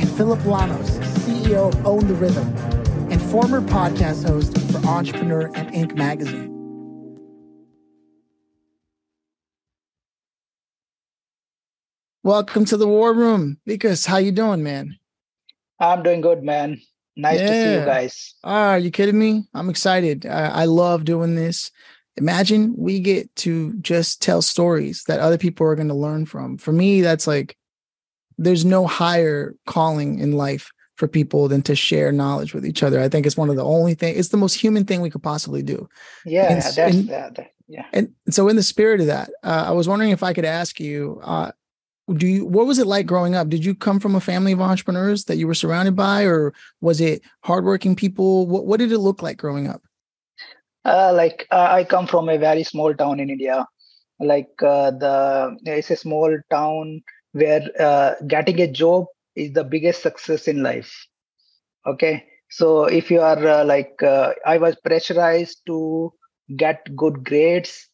and Philip Llanos, CEO of Own the Rhythm, and former podcast host for Entrepreneur and Inc. Magazine. Welcome to the War Room. Vikas, how you doing, man? I'm doing good, man. Nice to see you guys. Are you kidding me? I'm excited. I love doing this. Imagine we get to just tell stories that other people are going to learn from. For me, that's like, there's no higher calling in life for people than to share knowledge with each other. I think it's one of the only things, it's the most human thing we could possibly do. Yeah. And so in the spirit of that, I was wondering if I could ask you, what was it like growing up? Did you come from a family of entrepreneurs that you were surrounded by, or was it hardworking people? What did it look like growing up? I come from a very small town in India. It's a small town where getting a job is the biggest success in life. Okay, so if you are I was pressurized to get good grades,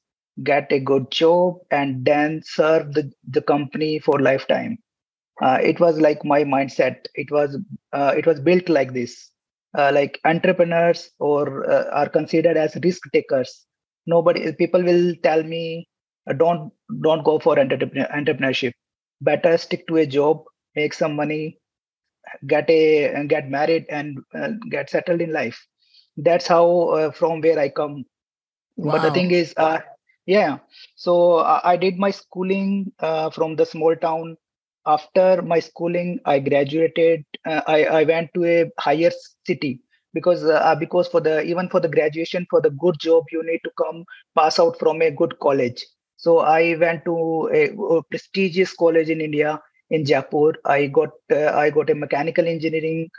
get a good job, and then serve the company for lifetime. It was like my mindset. It was built like this. Entrepreneurs are considered as risk takers. People will tell me, don't go for entrepreneurship. Better stick to a job, make some money, get married, and get settled in life. That's how from where I come. Wow. But the thing is, so I did my schooling from the small town. After my schooling, I graduated. I went to a higher city because for the graduation, for the good job, you need to pass out from a good college. So I went to a prestigious college in India, in Jaipur. I got a mechanical engineering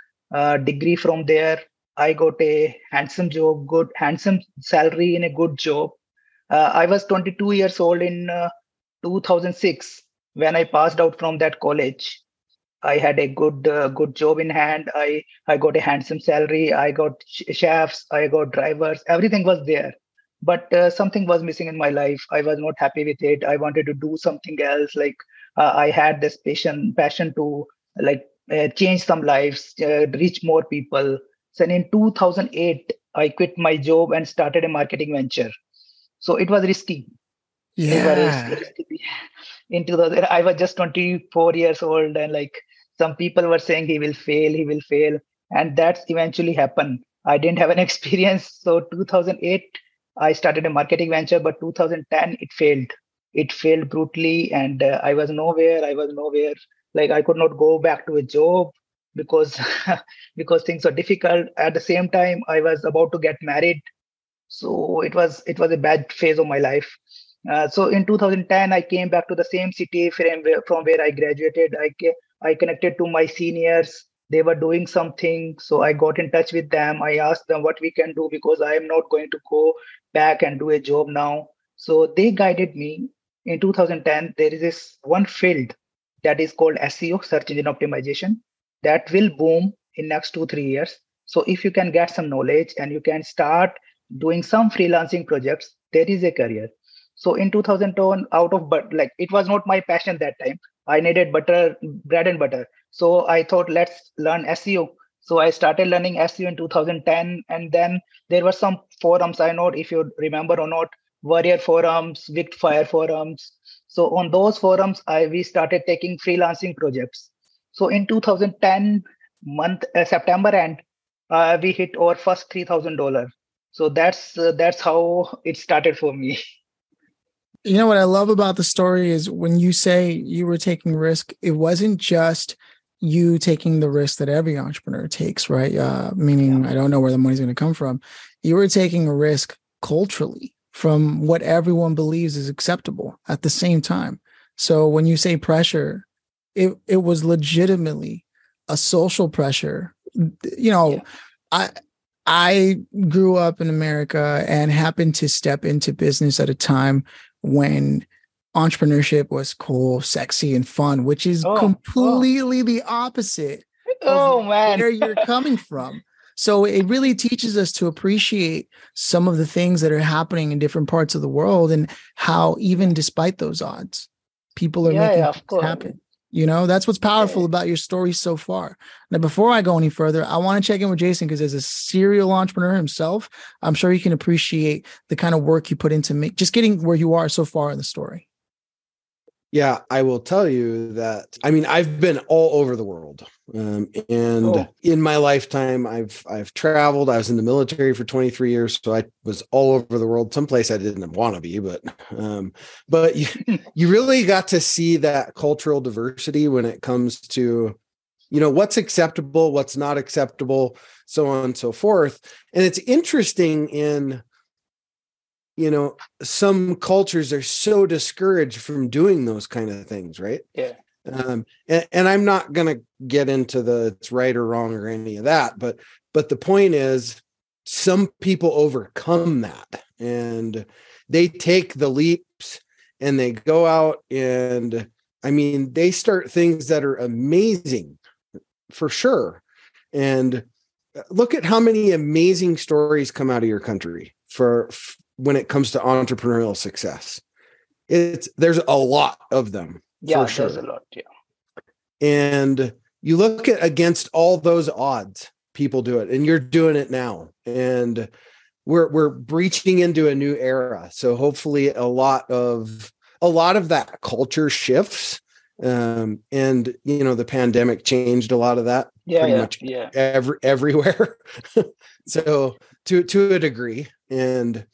degree from there. I got a handsome job, handsome salary, in a good job. I was 22 years old in 2006. When I passed out from that college. I had a good job in hand. I got a handsome salary. I got chefs. I got drivers. Everything was there. But something was missing in my life. I was not happy with it. I wanted to do something else. I had this passion to change some lives, reach more people. So in 2008, I quit my job and started a marketing venture. So it was risky. Yeah. It was risky. I was just 24 years old, and some people were saying he will fail, and that's eventually happened. I didn't have an experience, so 2008 I started a marketing venture, but 2010 it failed brutally, and I was nowhere. I could not go back to a job because things were difficult. At the same time, I was about to get married, so it was a bad phase of my life. So in 2010, I came back to the same city from where I graduated. I connected to my seniors. They were doing something. So I got in touch with them. I asked them what we can do, because I am not going to go back and do a job now. So they guided me. In 2010, there is this one field that is called SEO, search engine optimization, that will boom in next 2-3 years. So if you can get some knowledge and you can start doing some freelancing projects, there is a career. So in 2010, it was not my passion that time. I needed bread and butter. So I thought, let's learn SEO. So I started learning SEO in 2010. And then there were some forums, I know if you remember or not, Warrior Forums, Victfire Forums. So on those forums, we started taking freelancing projects. So in 2010, September end, we hit our first $3,000. So that's how it started for me. You know what I love about the story is when you say you were taking risk, it wasn't just you taking the risk that every entrepreneur takes, right? Meaning, I don't know where the money's going to come from. You were taking a risk culturally from what everyone believes is acceptable at the same time. So when you say pressure, it was legitimately a social pressure. You know, yeah. I grew up in America and happened to step into business at a time when entrepreneurship was cool, sexy, and fun, which is completely the opposite of where you're coming from. So it really teaches us to appreciate some of the things that are happening in different parts of the world and how even despite those odds, people are making it happen. You know, that's what's powerful about your story so far. Now, before I go any further, I want to check in with Jason because as a serial entrepreneur himself, I'm sure you can appreciate the kind of work you put into just getting where you are so far in the story. Yeah, I will tell you that. I mean, I've been all over the world, in my lifetime, I've traveled. I was in the military for 23 years, so I was all over the world. Someplace I didn't want to be, but you really got to see that cultural diversity when it comes to, you know, what's acceptable, what's not acceptable, so on and so forth. And it's interesting in. You know, some cultures are so discouraged from doing those kind of things, right? Yeah. And I'm not going to get into the it's right or wrong or any of that, but the point is some people overcome that and they take the leaps and they go out and, I mean, they start things that are amazing for sure. And look at how many amazing stories come out of your country for when it comes to entrepreneurial success. There's a lot of them. Yeah, for sure. There's a lot. Yeah. And you look at against all those odds, people do it, and you're doing it now. And we're breaching into a new era. So hopefully a lot of that culture shifts. And you know, the pandemic changed a lot of that. Yeah. Pretty much everywhere. So to a degree. And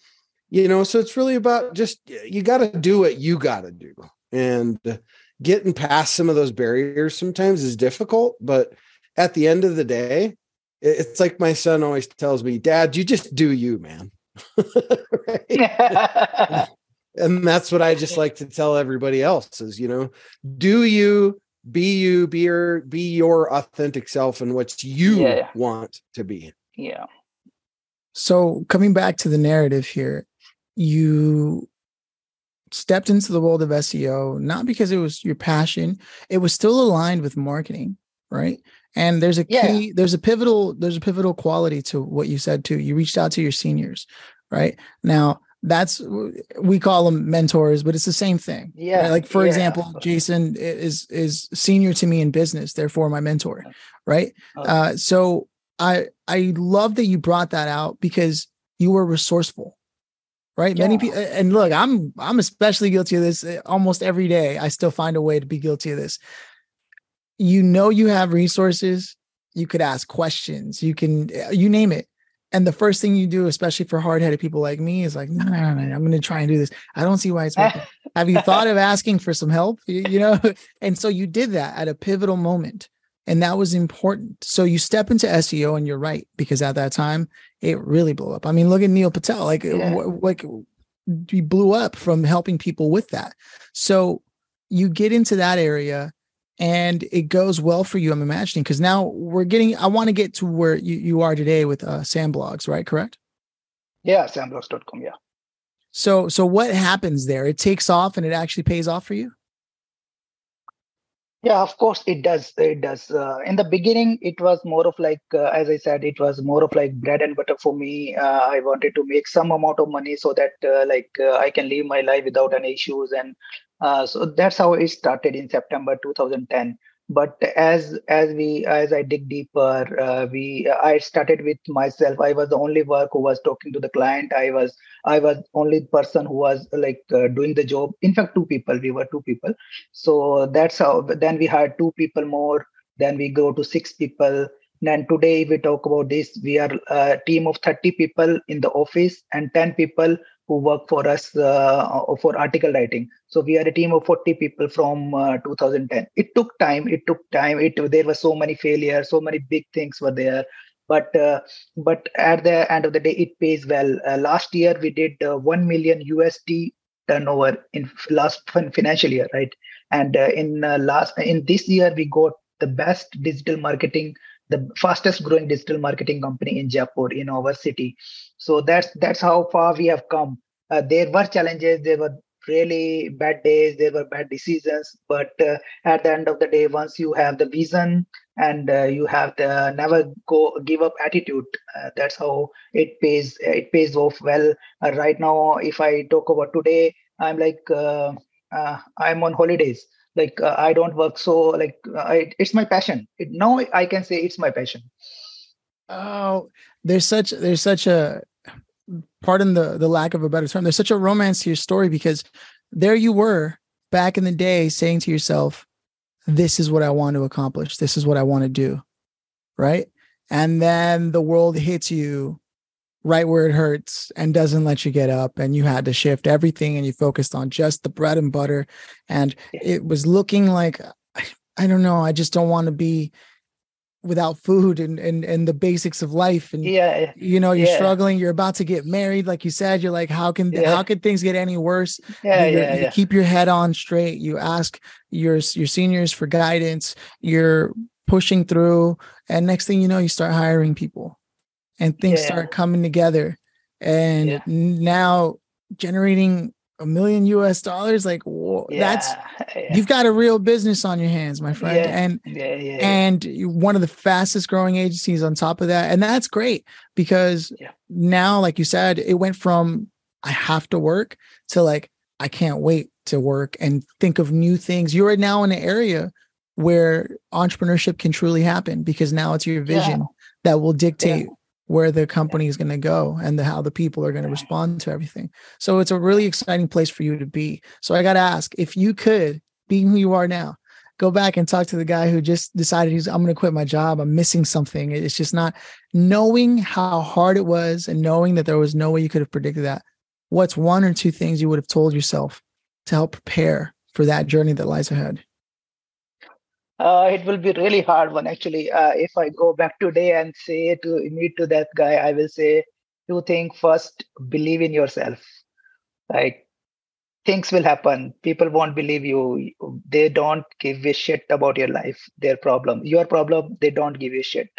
you know, so it's really about just, you got to do what you got to do, and getting past some of those barriers sometimes is difficult. But at the end of the day, it's like my son always tells me, Dad, you just do you, man. And that's what I just like to tell everybody else is, you know, do you, be your authentic self and what you want to be. Yeah. So coming back to the narrative here, you stepped into the world of SEO, not because it was your passion. It was still aligned with marketing, right? And there's a key, there's a pivotal quality to what you said too. You reached out to your seniors, right? Now that's, we call them mentors, but it's the same thing. Yeah. Right? Like for example, Jason is senior to me in business, therefore my mentor, right? So I love that you brought that out because you were resourceful. Right. Yeah. Many people, and look, I'm especially guilty of this almost every day. I still find a way to be guilty of this. You know, you have resources, you could ask questions, you name it. And the first thing you do, especially for hard-headed people like me, is like, no, I'm going to try and do this. I don't see why it's working. Have you thought of asking for some help? You know? And so you did that at a pivotal moment. And that was important. So you step into SEO and you're right, because at that time it really blew up. I mean, look at Neil Patel, like he blew up from helping people with that. So you get into that area and it goes well for you, I'm imagining, because now I want to get to where you are today with SamBlogs, right? Correct? Yeah. SamBlogs.com. Yeah. So what happens there? It takes off and it actually pays off for you? Yeah, of course it does. It does. In the beginning, it was more of like, as I said, it was more of like bread and butter for me. I wanted to make some amount of money so that I can live my life without any issues. And so that's how it started in September 2010. But as I dig deeper, I started with myself. I was the only one who was talking to the client. I was only person who was doing the job. In fact, we were two people. So that's how. Then we hired two people more. Then we go to six people. And today, if we talk about this, we are a team of 30 people in the office and 10 people who work for us for article writing. So we are a team of 40 people from 2010. It took time. There were so many failures, so many big things were there. But at the end of the day, it pays well. Last year, we did $1 million USD turnover in last financial year, right? And in this year, we got the best digital marketing, the fastest growing digital marketing company in Jaipur, in our city. So that's how far we have come. There were challenges, there were really bad days, there were bad decisions, but at the end of the day, once you have the vision and you have the never go give up attitude, that's how it pays off well. Right now, if I talk about today, I'm like I'm on holidays, like I don't work, so like it's my passion. Now I can say it's my passion. Oh, there's such a, pardon the lack of a better term, there's such a romance to your story, because there you were back in the day saying to yourself, this is what I want to accomplish. This is what I want to do. Right. And then the world hits you right where it hurts and doesn't let you get up. And you had to shift everything and you focused on just the bread and butter. And it was looking like, I don't know, I just don't want to be without food and the basics of life. And you know, you're struggling, you're about to get married. Like you said, you're like, how could things get any worse? You keep your head on straight. You ask your seniors for guidance, you're pushing through. And next thing you know, you start hiring people and things start coming together. And now generating $1 million US, like, whoa, you've got a real business on your hands, my friend. And one of the fastest growing agencies on top of that. And that's great, because now, like you said, it went from I have to work to like, I can't wait to work and think of new things. You're now in an area where entrepreneurship can truly happen, because now it's your vision that will dictate where the company is going to go and how the people are going to respond to everything. So it's a really exciting place for you to be. So I got to ask, if you could, being who you are now, go back and talk to the guy who just decided I'm going to quit my job. I'm missing something. It's just not knowing how hard it was and knowing that there was no way you could have predicted that. What's one or two things you would have told yourself to help prepare for that journey that lies ahead? It will be really hard one, actually. If I go back today and say to that guy, I will say two things. First, believe in yourself. Like, things will happen. People won't believe you. They don't give a shit about your life, their problem. Your problem, they don't give a shit.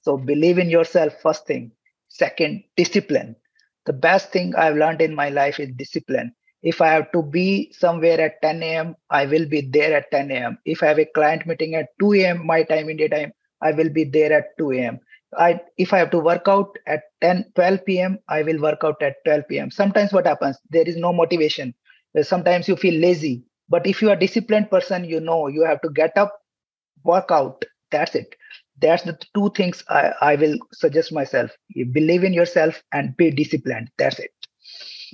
So believe in yourself, first thing. Second, discipline. The best thing I've learned in my life is discipline. If I have to be somewhere at 10 a.m., I will be there at 10 a.m. If I have a client meeting at 2 a.m., my time, India time, I will be there at 2 a.m. If I have to work out at 12 p.m., I will work out at 12 p.m. Sometimes what happens, there is no motivation. Sometimes you feel lazy. But if you are a disciplined person, you know you have to get up, work out. That's it. That's the two things I will suggest myself. You believe in yourself and be disciplined. That's it.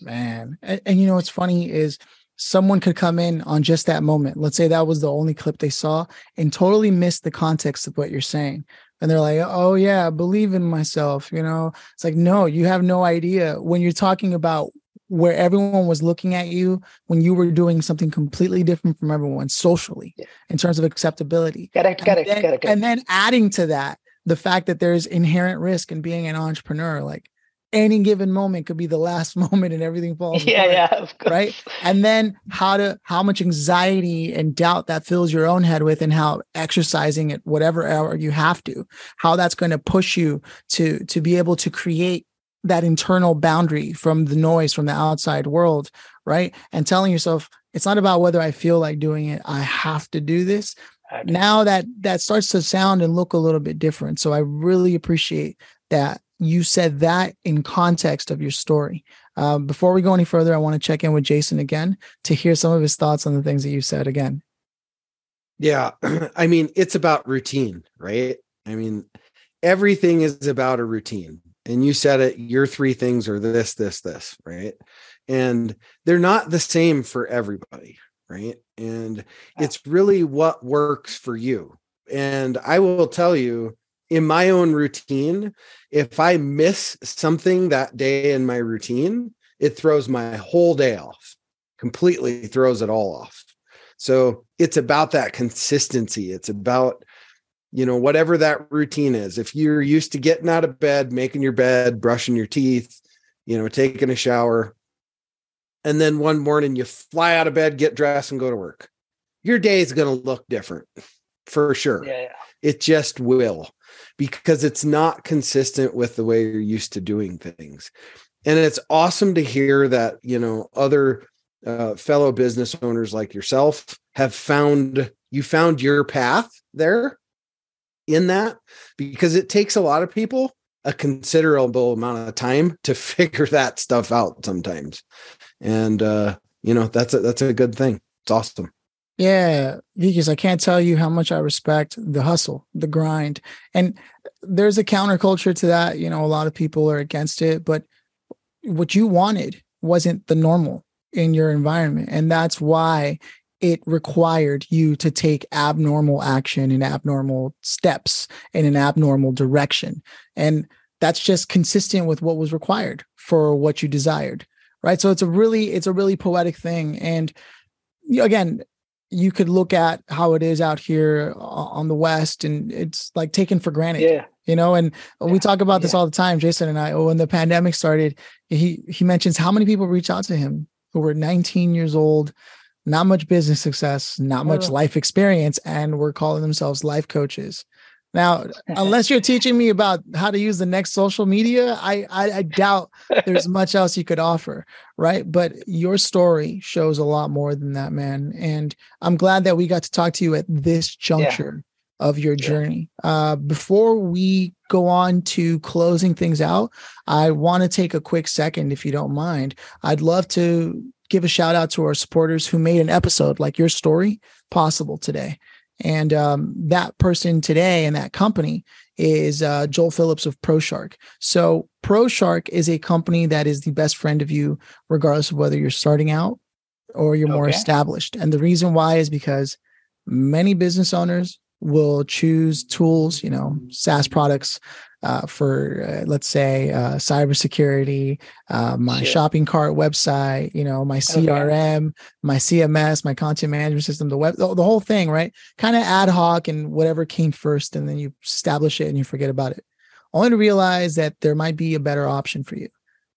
Man. And you know, what's funny is someone could come in on just that moment. Let's say that was the only clip they saw and totally missed the context of what you're saying. And they're like, oh yeah, I believe in myself. You know, it's like, no, you have no idea when you're talking about where everyone was looking at you when you were doing something completely different from everyone socially in terms of acceptability. Correct. And then adding to that, the fact that there's inherent risk in being an entrepreneur, like, any given moment could be the last moment and everything falls apart, of course. Right? And then how much anxiety and doubt that fills your own head with, and how exercising at whatever hour you have to, how that's going to push you to be able to create that internal boundary from the noise, from the outside world, right? And telling yourself, it's not about whether I feel like doing it, I have to do this. Now that starts to sound and look a little bit different. So I really appreciate that you said that in context of your story. Before we go any further, I want to check in with Jason again to hear some of his thoughts on the things that you said again. Yeah. I mean, it's about routine, right? I mean, everything is about a routine, and you said it, your three things are this, this, this, right? And they're not the same for everybody, right? And it's really what works for you. And I will tell you, in my own routine, if I miss something that day in my routine, it throws my whole day off, completely throws it all off. So it's about that consistency. It's about, you know, whatever that routine is. If you're used to getting out of bed, making your bed, brushing your teeth, you know, taking a shower, and then one morning you fly out of bed, get dressed, and go to work, your day is going to look different. for sure. Yeah, yeah. It just will, because it's not consistent with the way you're used to doing things. And it's awesome to hear that, you know, other fellow business owners like yourself have found your path there in that, because it takes a lot of people a considerable amount of time to figure that stuff out sometimes. And, you know, that's a good thing. It's awesome. Yeah, Vikas, I can't tell you how much I respect the hustle, the grind. And there's a counterculture to that. You know, a lot of people are against it, but what you wanted wasn't the normal in your environment. And that's why it required you to take abnormal action and abnormal steps in an abnormal direction. And that's just consistent with what was required for what you desired, right? So it's a really poetic thing. And again, you could look at how it is out here on the West, and it's like taken for granted, yeah. You know, and we talk about this all the time, Jason and I, when the pandemic started, he mentions how many people reached out to him who were 19 years old, not much business success, not much life experience, and were calling themselves life coaches. Now, unless you're teaching me about how to use the next social media, I doubt there's much else you could offer, right? But your story shows a lot more than that, man. And I'm glad that we got to talk to you at this juncture of your journey. Before we go on to closing things out, I want to take a quick second, if you don't mind. I'd love to give a shout out to our supporters who made an episode like your story possible today. And that person today and that company is Joel Phillips of ProShark. So ProShark is a company that is the best friend of you, regardless of whether you're starting out or you're more established. And the reason why is because many business owners will choose tools, you know, SaaS products for, let's say, cybersecurity, my shopping cart website, you know, my CRM, my CMS, my content management system, the whole thing, right? Kind of ad hoc and whatever came first, and then you establish it and you forget about it. Only to realize that there might be a better option for you.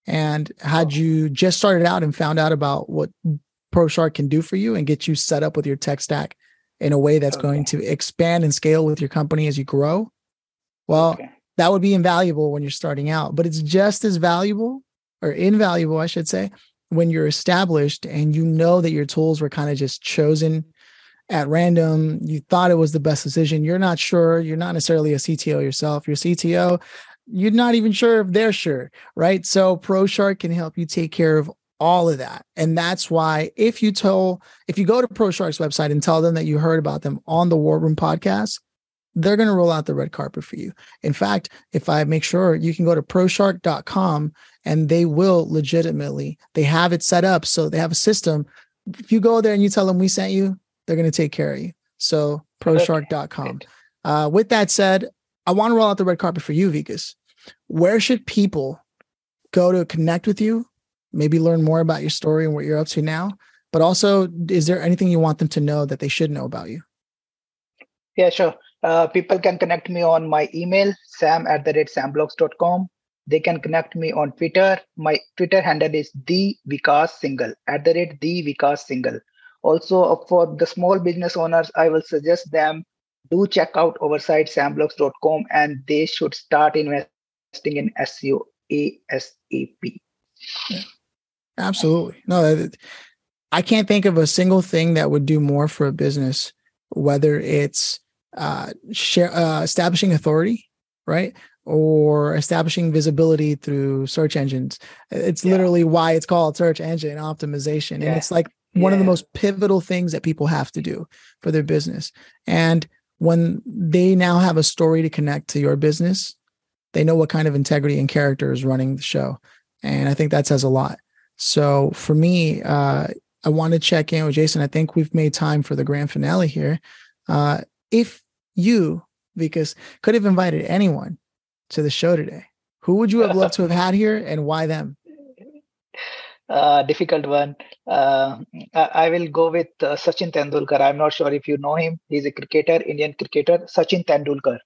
And had you just started out and found out about what ProShark can do for you and get you set up with your tech stack in a way that's going to expand and scale with your company as you grow, well, that would be invaluable when you're starting out, but it's just as valuable or invaluable, I should say, when you're established and you know that your tools were kind of just chosen at random. You thought it was the best decision. You're not sure. You're not necessarily a CTO yourself. Your CTO, you're not even sure if they're sure, right? So ProShark can help you take care of all of that. And that's why if you go to ProShark's website and tell them that you heard about them on the War Room podcast, they're going to roll out the red carpet for you. In fact, if I make sure, you can go to ProShark.com and they will legitimately, they have it set up. So they have a system. If you go there and you tell them we sent you, they're going to take care of you. So ProShark.com. With that said, I want to roll out the red carpet for you, Vikas. Where should people go to connect with you? Maybe learn more about your story and what you're up to now, but also, is there anything you want them to know that they should know about you? Yeah, sure. People can connect me on my email, sam@samblogs.com. They can connect me on Twitter. My Twitter handle is @thevikas singal. Also, for the small business owners, I will suggest them do check out our site, samblogs.com, and they should start investing in SEO ASAP. Yeah, absolutely. No, I can't think of a single thing that would do more for a business, whether it's establishing authority, right? Or establishing visibility through search engines. It's literally why it's called search engine optimization. And it's like one of the most pivotal things that people have to do for their business. And when they now have a story to connect to your business, they know what kind of integrity and character is running the show. And I think that says a lot. So for me, I want to check in with Jason. I think we've made time for the grand finale here. If you, Vikas, could have invited anyone to the show today, who would you have loved to have had here and why them? Difficult one. I will go with Sachin Tendulkar. I'm not sure if you know him. He's a cricketer, Indian cricketer, Sachin Tendulkar.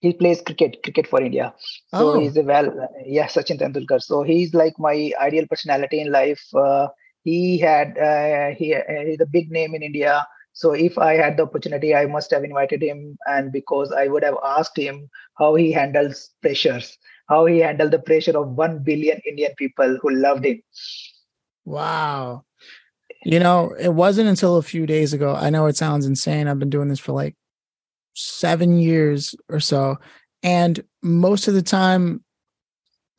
He plays cricket for India. So he's Sachin Tendulkar. So he's like my ideal personality in life. He had he's a big name in India. So if I had the opportunity, I must have invited him, and because I would have asked him how he handles pressures, how he handled the pressure of 1 billion Indian people who loved him. Wow. You know, it wasn't until a few days ago. I know it sounds insane. I've been doing this for like 7 years or so. And most of the time,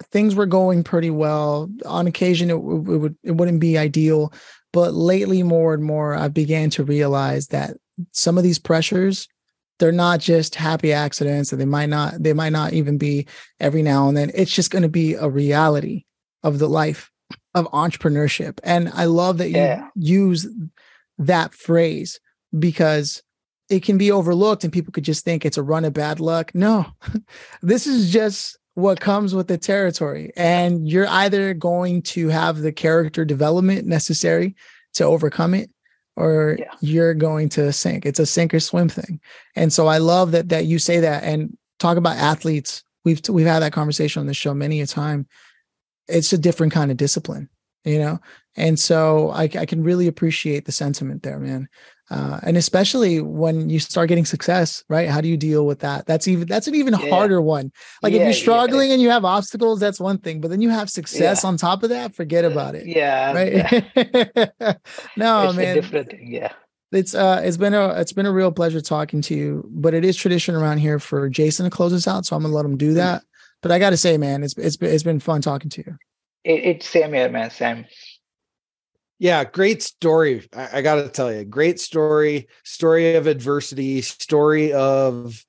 things were going pretty well. On occasion, it wouldn't be ideal. But lately, more and more, I began to realize that some of these pressures, they're not just happy accidents, and they might not even be every now and then. It's just going to be a reality of the life of entrepreneurship. And I love that you use that phrase, because it can be overlooked and people could just think it's a run of bad luck. No, this is just what comes with the territory. And you're either going to have the character development necessary to overcome it, or you're going to sink. It's a sink or swim thing. And so I love that you say that. And talk about athletes. We've had that conversation on the show many a time. It's a different kind of discipline, you know? And so I can really appreciate the sentiment there, man. And especially when you start getting success, right? How do you deal with that? That's an even harder one. Like if you're struggling and you have obstacles, that's one thing, but then you have success on top of that. Forget about it. Yeah. Right. Yeah. No, it's man. A different thing, yeah. It's been a real pleasure talking to you, but it is tradition around here for Jason to close us out. So I'm gonna let him do that. But I got to say, man, it's been fun talking to you. It's same here, man. Same. Yeah, great story. I got to tell you, great story of adversity, story of,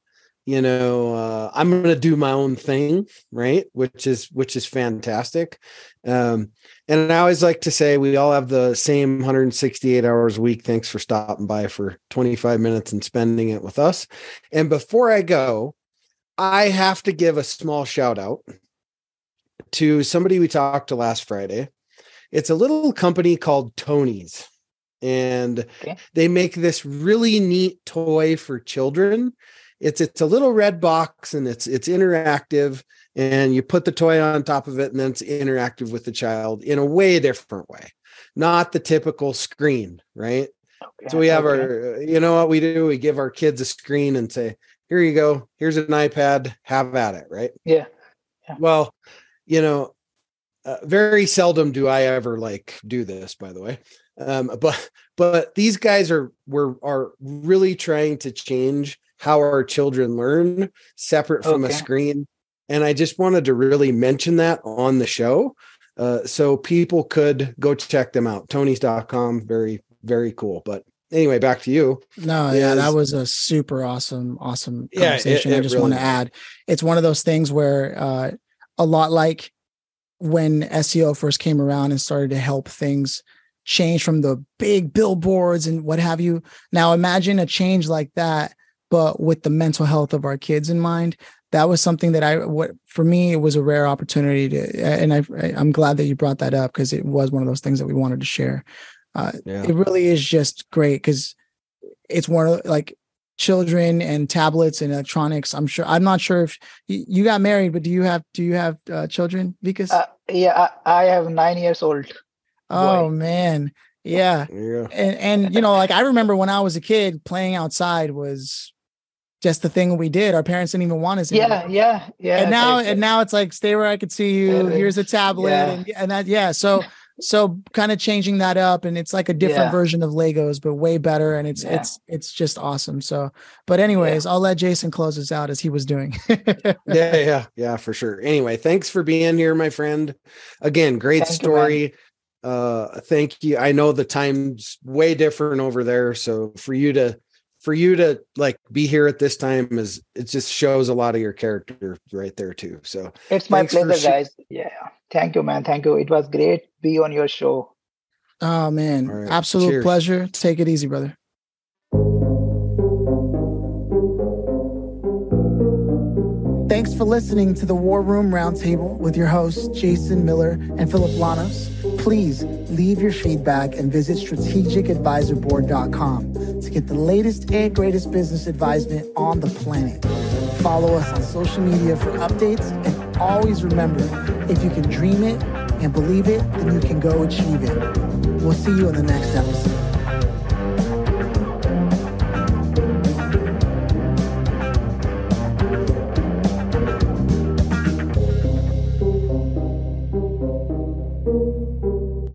you know, I'm going to do my own thing, right? Which is fantastic. And I always like to say, we all have the same 168 hours a week. Thanks for stopping by for 25 minutes and spending it with us. And before I go, I have to give a small shout out to somebody we talked to last Friday. It's a little company called Tonies, and they make this really neat toy for children. It's a little red box, and it's interactive, and you put the toy on top of it, and then it's interactive with the child in a way different way, not the typical screen, right? Okay. So we have our, you know what we do? We give our kids a screen and say, here you go. Here's an iPad. Have at it, right? Yeah. Well, you know, very seldom do I ever like do this, by the way. But these guys are really trying to change how our children learn separate from a screen. And I just wanted to really mention that on the show. So people could go check them out. Tonies.com. Very, very cool. But anyway, back to you. No, yeah, that was a super awesome conversation. I just really want to add, it's one of those things where a lot like when SEO first came around and started to help things change from the big billboards and what have you. Now imagine a change like that, but with the mental health of our kids in mind. That was something that for me, it was a rare opportunity to, and I'm glad that you brought that up, because it was one of those things that we wanted to share. It really is just great, because it's one of like children and tablets and electronics. I'm not sure if you got married, but do you have children, Vikas? Yeah, I have 9-year-old. Oh man. Yeah. And you know, like I remember when I was a kid, playing outside was just the thing we did. Our parents didn't even want us anymore. Yeah. And now it's like, stay where I could see you. Here's a tablet. Yeah. So kind of changing that up, and it's like a different version of Legos, but way better. And it's just awesome. So, but anyways, I'll let Jason close us out as he was doing. Yeah, for sure. Anyway, thanks for being here, my friend. Again, great story. Thank you. I know the time's way different over there. So for you to like be here at this time is, it just shows a lot of your character right there too. So it's my pleasure, guys. Yeah. Thank you, man. Thank you. It was great to be on your show. Oh man. Right. Absolute Cheers. Pleasure. Take it easy, brother. Thanks for listening to the War Room Roundtable with your hosts, Jason Miller and Philip Llanos. Please leave your feedback and visit strategicadvisorboard.com to get the latest and greatest business advisement on the planet. Follow us on social media for updates, and always remember, if you can dream it and believe it, then you can go achieve it. We'll see you in the next episode.